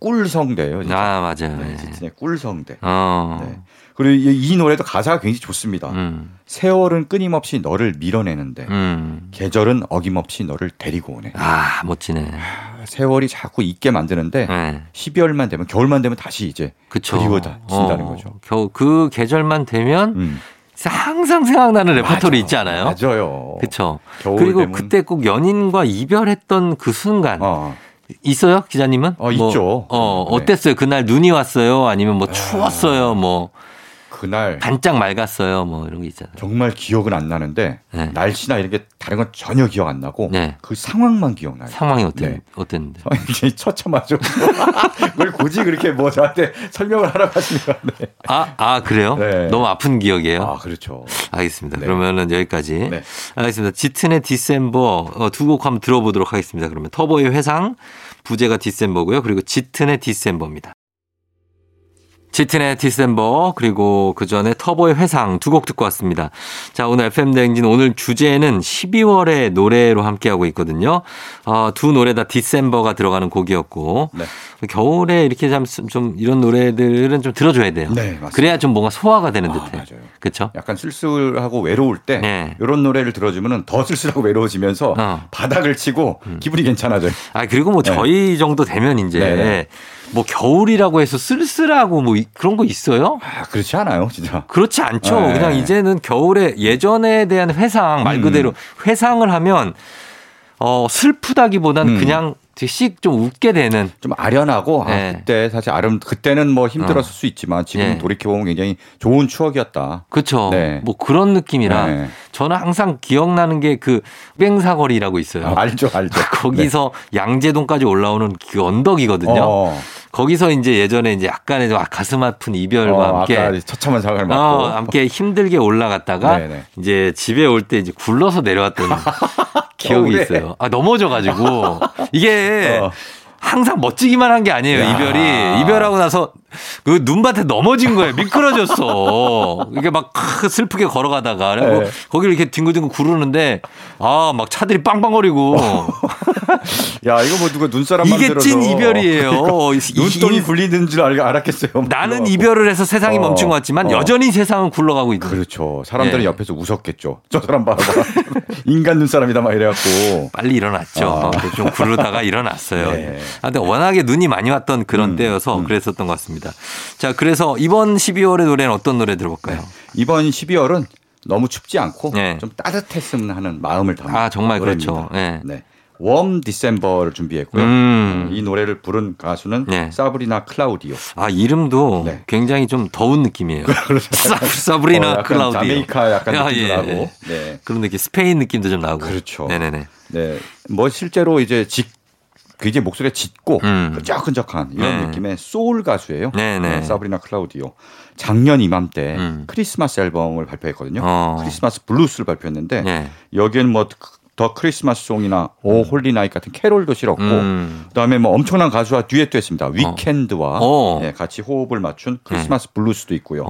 꿀성대예요. 진짜. 아, 맞아요. 네, 짙은의 꿀성대. 네. 그리고 이 노래도 가사가 굉장히 좋습니다. 세월은 끊임없이 너를 밀어내는데 계절은 어김없이 너를 데리고 오네. 아, 멋지네. 세월이 자꾸 잊게 만드는데 12월만 되면 겨울만 되면 다시 이제 그리워진다는 거죠. 그 계절만 되면 항상 생각나는 레퍼토리 있지 않아요? 맞아요. 그렇죠. 그리고 되면... 그때 꼭 연인과 이별했던 그 순간 있어요, 기자님은? 있죠. 어땠어요? 네. 그날 눈이 왔어요? 아니면 뭐 추웠어요? 뭐 그날 반짝 맑았어요 뭐 이런 게 있잖아요. 정말 기억은 안 나는데 네. 날씨나 이런 게 다른 건 전혀 기억 안 나고 네. 그 상황만 기억나요. 상황이 어땠는데? 이게 처참하죠. 그걸 굳이 그렇게 뭐 저한테 설명을 하라고 하시는 건데. 아 그래요? 네. 너무 아픈 기억이에요? 아 그렇죠. 알겠습니다. 네. 그러면은 여기까지. 네. 알겠습니다. 짙은의 디셈버 두 곡 한번 들어보도록 하겠습니다. 그러면 터보의 회상, 부제가 디셈버고요. 그리고 짙은의 디셈버입니다. 짙은의 디셈버 그리고 그 전에 터보의 회상 두 곡 듣고 왔습니다. 자, 오늘 FM 대행진 오늘 주제는 12월의 노래로 함께하고 있거든요. 두 노래 다 디셈버가 들어가는 곡이었고 네. 겨울에 이렇게 좀 이런 노래들은 좀 들어줘야 돼요. 네, 맞습니다. 그래야 좀 뭔가 소화가 되는 듯해요. 그렇죠? 약간 쓸쓸하고 외로울 때 네. 이런 노래를 들어주면 더 쓸쓸하고 외로워지면서 바닥을 치고 기분이 괜찮아져요. 아 그리고 뭐 네. 저희 정도 되면 이제 네네. 뭐 겨울이라고 해서 쓸쓸하고 뭐 그런 거 있어요? 아, 그렇지 않아요, 진짜. 그렇지 않죠. 네. 그냥 이제는 겨울에 예전에 대한 회상 말 그대로 회상을 하면 슬프다기보다는 그냥 씩 좀 웃게 되는 좀 아련하고 네. 아, 그때 사실 그때는 뭐 힘들었을 수 있지만 지금 네. 돌이켜 보면 굉장히 좋은 추억이었다. 그렇죠. 네. 뭐 그런 느낌이라 네. 저는 항상 기억나는 게 그 뺑사거리라고 있어요. 아, 알죠. 거기서 네. 양재동까지 올라오는 그 언덕이거든요. 거기서 이제 예전에 이제 약간의 가슴 아픈 이별과 함께 아까 처참한 사과를 맞고 함께 힘들게 올라갔다가 네네. 이제 집에 올 때 이제 굴러서 내려왔던 기억이 있어요. 아 넘어져가지고 이게 항상 멋지기만 한 게 아니에요. 야. 이별하고 나서 그 눈밭에 넘어진 거예요. 미끄러졌어. 이게 막 슬프게 걸어가다가 그리고 네. 거기를 이렇게 뒹굴뒹굴 구르는데 막 차들이 빵빵거리고. 야 이거 뭐 누가 눈사람 만들어서 이게 찐 이별이에요. 눈동이 굴리는 줄 알았겠어요. 나는 이별을 해서 세상이 멈춘 것 같지만 여전히 세상은 굴러가고 있는. 그렇죠. 사람들은 네. 옆에서 웃었겠죠. 저 사람 봐봐. 인간 눈사람이다 막 이래갖고 빨리 일어났죠. 좀 구르다가 일어났어요. 네. 근데 워낙에 눈이 많이 왔던 그런 때여서 그랬었던 것 같습니다. 자, 그래서 이번 12월의 노래는 어떤 노래 들어볼까요? 네. 이번 12월은 너무 춥지 않고 네. 좀 따뜻했으면 하는 마음을 담은 정말 노래입니다. 그렇죠. 네. 네. 웜 디셈버를 준비했고요. 이 노래를 부른 가수는 네. 사브리나 클라우디오. 아 이름도 네. 굉장히 좀 더운 느낌이에요. 사브리나 약간 클라우디오. 자메이카 약간 느낌도 나고. 예. 네. 그런 느낌, 스페인 느낌도 좀 나고. 그렇죠. 네네네. 네. 뭐 실제로 이제 굉장히 목소리가 짙고 끈적끈적한 이런 네. 느낌의 소울 가수예요. 네네. 사브리나 클라우디오. 작년 이맘때 크리스마스 앨범을 발표했거든요. 크리스마스 블루스를 발표했는데 네. 여기에는 뭐 더 크리스마스 송이나 오 홀리 나잇 같은 캐롤도 실었고 그다음에 뭐 엄청난 가수와 듀엣도 했습니다. 위켄드와 예, 같이 호흡을 맞춘 크리스마스 블루스도 있고요.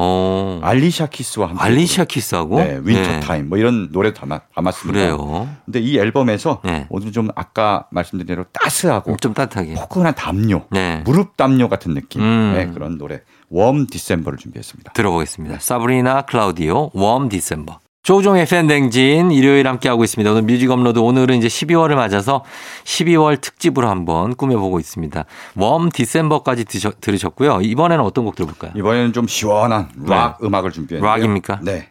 알리샤 키스와 함께. 알리샤 키스하고 네, 윈터 타임 네. 뭐 이런 노래 담았습니다. 그래요. 근데 이 앨범에서 네. 오늘 좀 아까 말씀드린 대로 따스하고 좀 따뜻하게 포근한 담요, 네. 무릎 담요 같은 느낌의 그런 노래 웜 디셈버를 준비했습니다. 들어보겠습니다. 사브리나 클라우디오 웜 디셈버. 조우종의 팬댕진 일요일 함께하고 있습니다. 오늘 뮤직 업로드 오늘은 이제 12월을 맞아서 12월 특집으로 한번 꾸며보고 있습니다. 웜 디셈버까지 들으셨고요. 이번에는 어떤 곡 들어볼까요? 이번에는 좀 시원한 락 네. 음악을 준비했는데요. 락입니까? 네.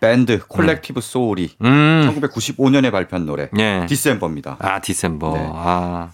밴드 콜렉티브 소울이 1995년에 발표한 노래 네. 디셈버입니다. 아 디셈버. 네.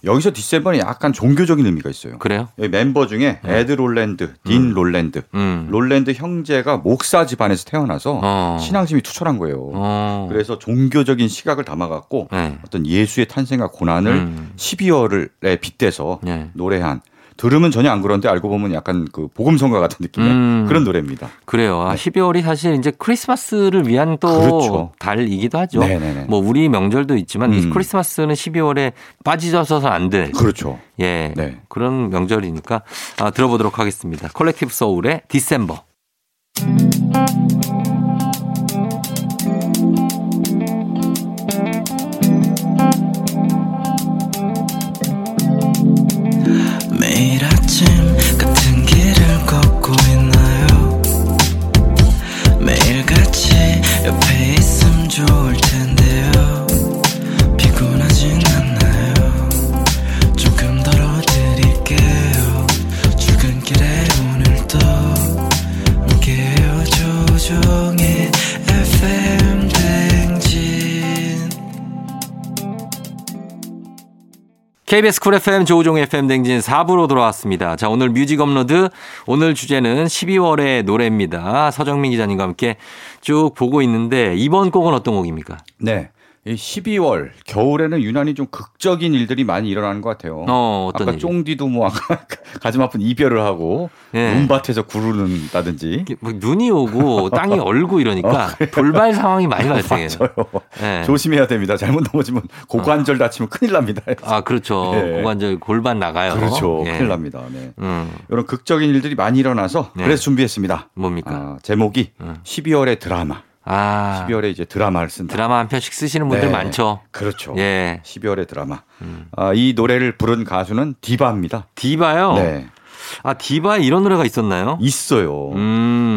여기서 디셈버는 약간 종교적인 의미가 있어요. 그래요? 여기 멤버 중에 에드 롤랜드, 딘 롤랜드, 롤랜드 형제가 목사 집안에서 태어나서 신앙심이 투철한 거예요. 그래서 종교적인 시각을 담아갖고 어떤 예수의 탄생과 고난을 12월에 빗대서 노래한. 들으면 전혀 안 그런데 알고 보면 약간 그 복음성가 같은 느낌의 그런 노래입니다. 그래요. 12월이 사실 이제 크리스마스를 위한 또 그렇죠. 달이기도 하죠. 네네네. 뭐 우리 명절도 있지만 크리스마스는 12월에 빠져서는 안 돼. 그렇죠. 예. 네. 그런 명절이니까 들어보도록 하겠습니다. 콜렉티브 소울의 디셈버. KBS 쿨 FM 조우종 FM 댕진 4부로 돌아왔습니다. 자, 오늘 뮤직 업로드, 오늘 주제는 12월의 노래입니다. 서정민 기자님과 함께 쭉 보고 있는데 이번 곡은 어떤 곡입니까? 네. 12월 겨울에는 유난히 좀 극적인 일들이 많이 일어나는 것 같아요. 어떤 아까 얘기? 쫑디도 뭐 가슴 아픈 이별을 하고 네. 눈밭에서 구르는다든지 뭐 눈이 오고 땅이 얼고 이러니까 돌발 상황이 많이 발생해요. 네. 조심해야 됩니다. 잘못 넘어지면 고관절 다치면 큰일 납니다. 아 그렇죠. 네. 고관절 골반 나가요. 그렇죠. 네. 큰일 납니다. 네. 이런 극적인 일들이 많이 일어나서 네. 그래서 준비했습니다. 뭡니까? 제목이 12월의 드라마. 12월에 이제 드라마를 쓴다. 드라마 한 편씩 쓰시는 분들 네. 많죠. 그렇죠. 예. 12월의 드라마. 이 노래를 부른 가수는 디바입니다. 디바요? 네. 아, 디바에 이런 노래가 있었나요? 있어요.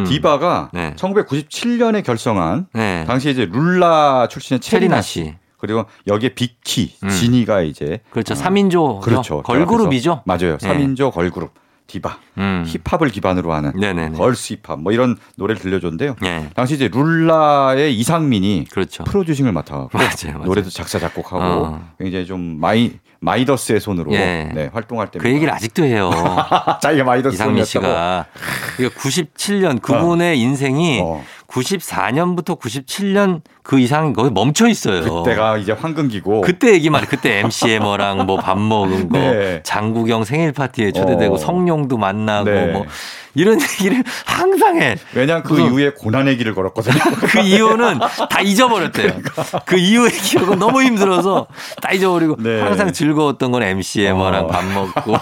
디바가 네. 1997년에 결성한 네. 당시에 이제 룰라 출신의 체리나 씨. 그리고 여기에 비키, 진이가 이제. 그렇죠. 3인조. 그렇죠. 걸그룹이죠. 맞아요. 3인조 네. 걸그룹. 디바, 힙합을 기반으로 하는 네네네. 걸스 힙합 뭐 이런 노래를 들려줬는데요. 네. 당시 이제 룰라의 이상민이 그렇죠. 프로듀싱을 맡아갖고 맞아요, 맞아요. 노래도 작사 작곡하고 굉장히 좀 마이더스의 손으로 네. 네, 활동할 때입니다. 그 얘기를 아직도 해요. 자기가 마이더스 이상민 씨가 97년 그분의 인생이 94년부터 97년 그 이상 거의 멈춰 있어요. 그때가 이제 황금기고. 그때 얘기만 그때 MC의 뭐랑 뭐 밥 먹은 거, 네. 장국영 생일 파티에 초대되고 성룡도 만나고 네. 뭐 이런 얘기를 항상 해. 왜냐하면 그 이후에 고난의 길을 걸었거든요. 그 이후는 다 잊어버렸대요. 그러니까. 그 이후의 기억은 너무 힘들어서 다 잊어버리고 네. 항상 즐거웠던 건 MC의 뭐랑 밥 먹고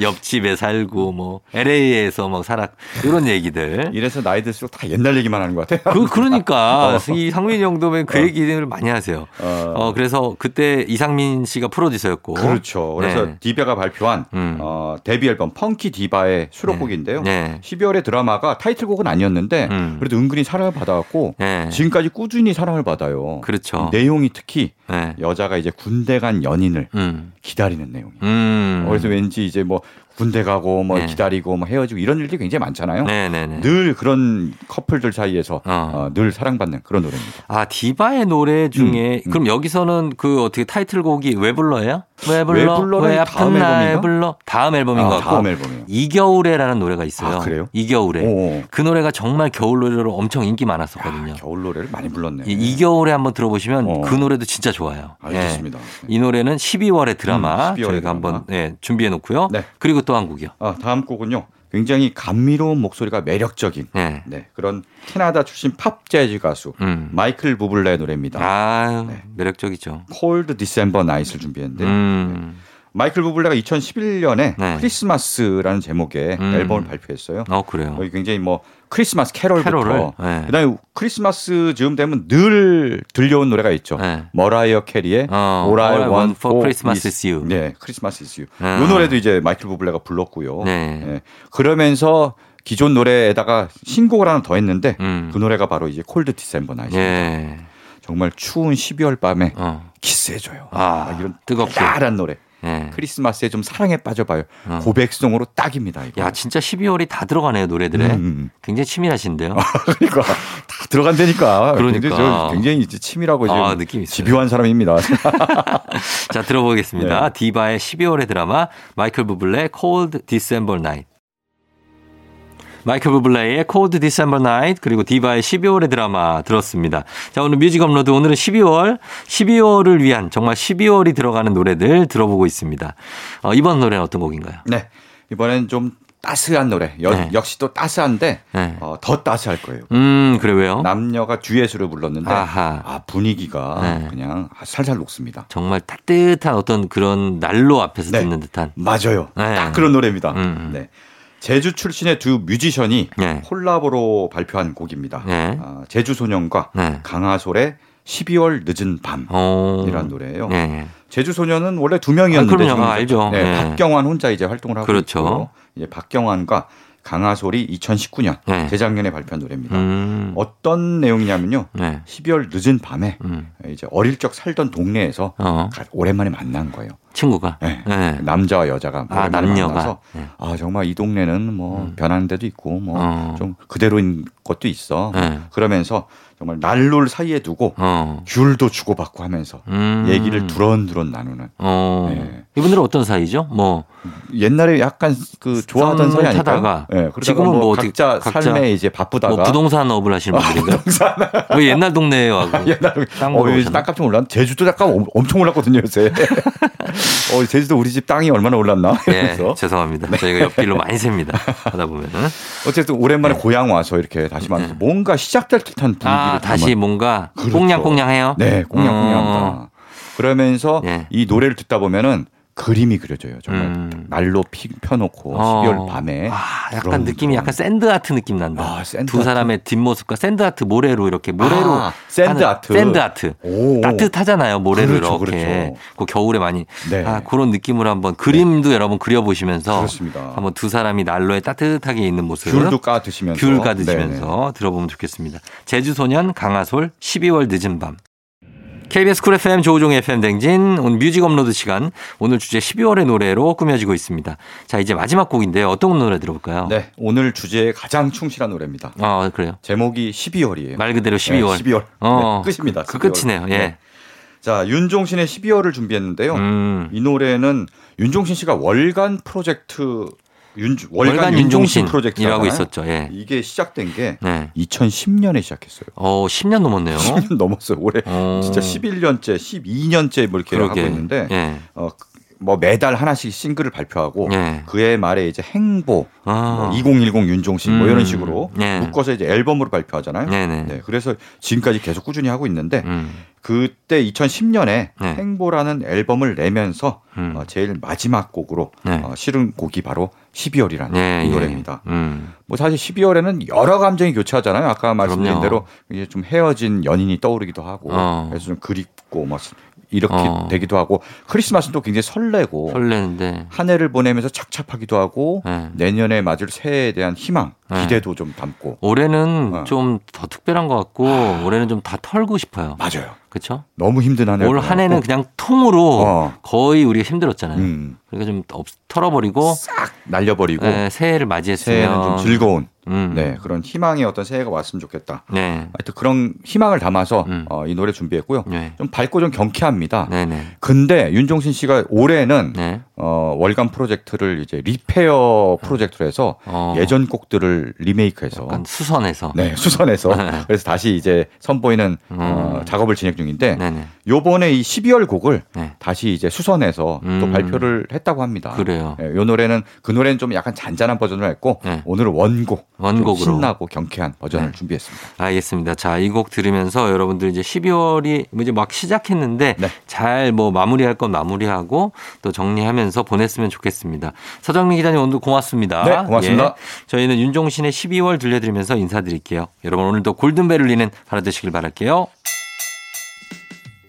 옆집에 살고 뭐 LA에서 막 살았 이런 얘기들. 이래서 나이 들수록 다 옛날 얘기만 하는 거. 그러니까 이 상민 형도면 그 얘기를 많이 하세요. 그래서 그때 이상민 씨가 프로듀서였고 그렇죠. 그래서 네. 디바가 발표한 데뷔 앨범 펑키 디바의 수록곡인데요. 네. 12월의 드라마가 타이틀곡은 아니었는데 그래도 은근히 사랑을 받아갖고 네. 지금까지 꾸준히 사랑을 받아요. 그렇죠. 내용이 특히 네. 여자가 이제 군대 간 연인을 기다리는 내용이에요. 그래서 왠지 이제 뭐 군대 가고 뭐 네. 기다리고 뭐 헤어지고 이런 일들이 굉장히 많잖아요. 네네네. 늘 그런 커플들 사이에서 늘 사랑받는 그런 노래입니다. 아 디바의 노래 중에 그럼 여기서는 그 어떻게 타이틀곡이 왜 불러요? 왜 불러? 왜 아픈 날 불러? 다음 앨범인 것 같고. 다음 앨범이요. 이 겨울에라는 노래가 있어요. 아, 그래요? 이 겨울에. 오. 그 노래가 정말 겨울 노래로 엄청 인기 많았었거든요. 야, 겨울 노래를 많이 불렀네. 이 겨울에 한번 들어보시면 그 노래도 진짜 좋아요. 알겠습니다. 네. 이 노래는 12월의 드라마 12월의 저희가 드라마. 한번 네, 준비해 놓고요. 네. 그리고 또 한 곡이요. 다음 곡은요. 굉장히 감미로운 목소리가 매력적인 네, 그런 캐나다 출신 팝 재즈 가수 마이클 부블레의 노래입니다. 아, 네. 매력적이죠. Cold December Night을 준비했는데 마이클 부블레가 2011년에 네. 크리스마스라는 제목의 앨범을 발표했어요. 그래요. 굉장히 뭐 크리스마스 캐롤부터 네. 그다음에 크리스마스 즈음 되면 늘 들려온 노래가 있죠. 네. 머라이어 캐리의 All I Want for Christmas is You. 네, 크리스마스 is You. 이 노래도 이제 마이클 부블레가 불렀고요. 네. 네. 그러면서 기존 노래에다가 신곡을 하나 더 했는데 그 노래가 바로 이제 Cold December Night입니다. 정말 추운 12월 밤에 키스해줘요. 이런 뜨겁고 따란 노래. 네. 크리스마스에 좀 사랑에 빠져봐요. 고백송으로 딱입니다. 이거. 야, 진짜 12월이 다 들어가네요, 노래들에. 굉장히 치밀하신데요. 그러니까. 다 들어간다니까. 그러니까. 굉장히 이제 치밀하고 지금 집요한 사람입니다. 자, 들어보겠습니다. 네. 디바의 12월의 드라마, 마이클 부블레, Cold December Night. 마이클 부블레의 Cold December Night 그리고 디바의 12월의 드라마 들었습니다. 자 오늘 뮤직 업로드 오늘은 12월을 위한 정말 12월이 들어가는 노래들 들어보고 있습니다. 이번 노래는 어떤 곡인가요? 네 이번엔 좀 따스한 노래 네. 역시 또 따스한데 네. 더 따스할 거예요. 그래 왜요? 남녀가 듀엣으로 불렀는데 분위기가 네. 그냥 살살 녹습니다. 정말 따뜻한 어떤 그런 난로 앞에서 네. 듣는 듯한 맞아요. 네. 딱 그런 노래입니다. 네. 제주 출신의 두 뮤지션이 네. 콜라보로 발표한 곡입니다. 네. 제주소년과 네. 강하솔의 12월 늦은 밤이라는 노래예요. 네. 제주소년은 원래 두 명이었는데 지금 알죠. 네, 네. 박경환 혼자 이제 활동을 하고 그렇죠. 있고 이제 박경환과 강하솔이 2019년 네. 재작년에 발표한 노래입니다. 어떤 내용이냐면요. 네. 12월 늦은 밤에 이제 어릴 적 살던 동네에서 오랜만에 만난 거예요. 친구가 네. 네. 남자와 여자가 남녀가 만나서 네. 정말 이 동네는 뭐 변하는 데도 있고 뭐 좀 그대로인 것도 있어. 네. 그러면서 정말 난로를 사이에 두고 귤도 주고받고 하면서 얘기를 두런두런 나누는. 네. 이분들은 어떤 사이죠? 뭐 옛날에 약간 그 좋아하던 사이 아닐까요? 네, 지금은 뭐 각자 삶에 이제 바쁘다가 뭐 부동산업을 하시는 분들인가요? 부동산. 뭐 옛날 동네에 와서 땅값 좀 올랐나? 제주도 땅값 엄청 올랐거든요 요새. 제주도 우리 집 땅이 얼마나 올랐나? 네, 죄송합니다. 네. 저희가 옆길로 많이 셉니다. 하다 보면은 어쨌든 오랜만에 네. 고향 와서 이렇게 다시 만나서 뭔가 시작될 듯한 분위기를 다시 뭔가 꽁냥꽁냥해요. 네, 꽁냥꽁냥. 그러면서 네. 이 노래를 듣다 보면은 그림이 그려져요. 정말 난로 펴놓고 12월 밤에 약간 느낌이 약간 샌드아트 느낌 난다. 두 사람의 뒷모습과 샌드아트 모래로 이렇게 샌드아트 오. 따뜻하잖아요. 모래로 이렇게 그 겨울에 많이 네. 그런 느낌으로 한번 그림도 네. 여러분 그려보시면서 그렇습니다. 한번 두 사람이 난로에 따뜻하게 있는 모습을 귤 까드시면서 들어보면 좋겠습니다. 제주소년 강하솔 12월 늦은 밤. KBS 쿨 FM 조우종 FM 댕진 오늘 뮤직 업로드 시간 오늘 주제 12월의 노래로 꾸며지고 있습니다. 자 이제 마지막 곡인데요. 어떤 노래 들어볼까요? 네 오늘 주제에 가장 충실한 노래입니다. 아 그래요? 제목이 12월이에요. 말 그대로 12월. 네, 12월. 네, 끝입니다. 12월. 그 끝이네요. 예. 네. 자 윤종신의 12월을 준비했는데요. 이 노래는 윤종신 씨가 월간 프로젝트 월간 윤종신 프로젝트라고 있었죠. 예. 이게 시작된 게 2010년에 시작했어요. 10년 넘었네요. 10년 넘었어요. 올해 진짜 11년째, 12년째 이렇게 하고 있는데 뭐 매달 하나씩 싱글을 발표하고 그의 말에 이제 행보, 2010 윤종신 뭐 이런 식으로 묶어서 이제 앨범으로 발표하잖아요. 네, 그래서 지금까지 계속 꾸준히 하고 있는데 그때 2010년에 행보라는 앨범을 내면서 제일 마지막 곡으로 실은 곡이 바로 12월이라는 이 노래입니다. 뭐 사실 12월에는 여러 감정이 교차하잖아요. 아까 말씀드린 대로 이제 좀 헤어진 연인이 떠오르기도 하고 그래서 좀 그립고 막 이렇게 되기도 하고 크리스마스는 또 굉장히 설레는데 한 해를 보내면서 착잡하기도 하고 내년에 맞을 새해에 대한 희망, 기대도 좀 담고 올해는 좀 더 특별한 것 같고 올해는 좀 다 털고 싶어요. 맞아요. 그렇죠? 너무 힘든 한 해. 올 한 해는 그냥 통으로 거의 우리가 힘들었잖아요. 그러니까 좀 털어버리고 싹 날려버리고 네, 새해를 맞이했으면 새해는 좀 즐거운 네, 그런 희망의 어떤 새해가 왔으면 좋겠다. 네. 하여튼 그런 희망을 담아서 이 노래 준비했고요. 네. 좀 밝고 좀 경쾌합니다. 네네. 근데 윤종신 씨가 올해는 월간 프로젝트를 이제 리페어 프로젝트로 해서 예전 곡들을 리메이크해서 약간 수선해서 그래서 다시 이제 선보이는 작업을 진행 중인데 요번에 이 12월 곡을 다시 이제 수선해서 또 발표를 했다고 합니다. 그래요. 네, 요 노래는 그 노래는 좀 약간 잔잔한 버전을 했고 오늘은 원곡으로 신나고 경쾌한 버전을 준비했습니다. 알겠습니다. 자, 이 곡 들으면서 여러분들 이제 12월이 이제 막 시작했는데 잘 뭐 마무리할 건 마무리하고 또 정리하면서 보냈으면 좋겠습니다. 서정민 기자님 오늘도 고맙습니다. 네, 고맙습니다. 예, 저희는 윤종신의 12월 들려드리면서 인사드릴게요. 여러분 오늘도 골든벨 울리는 하루 되시길 바랄게요.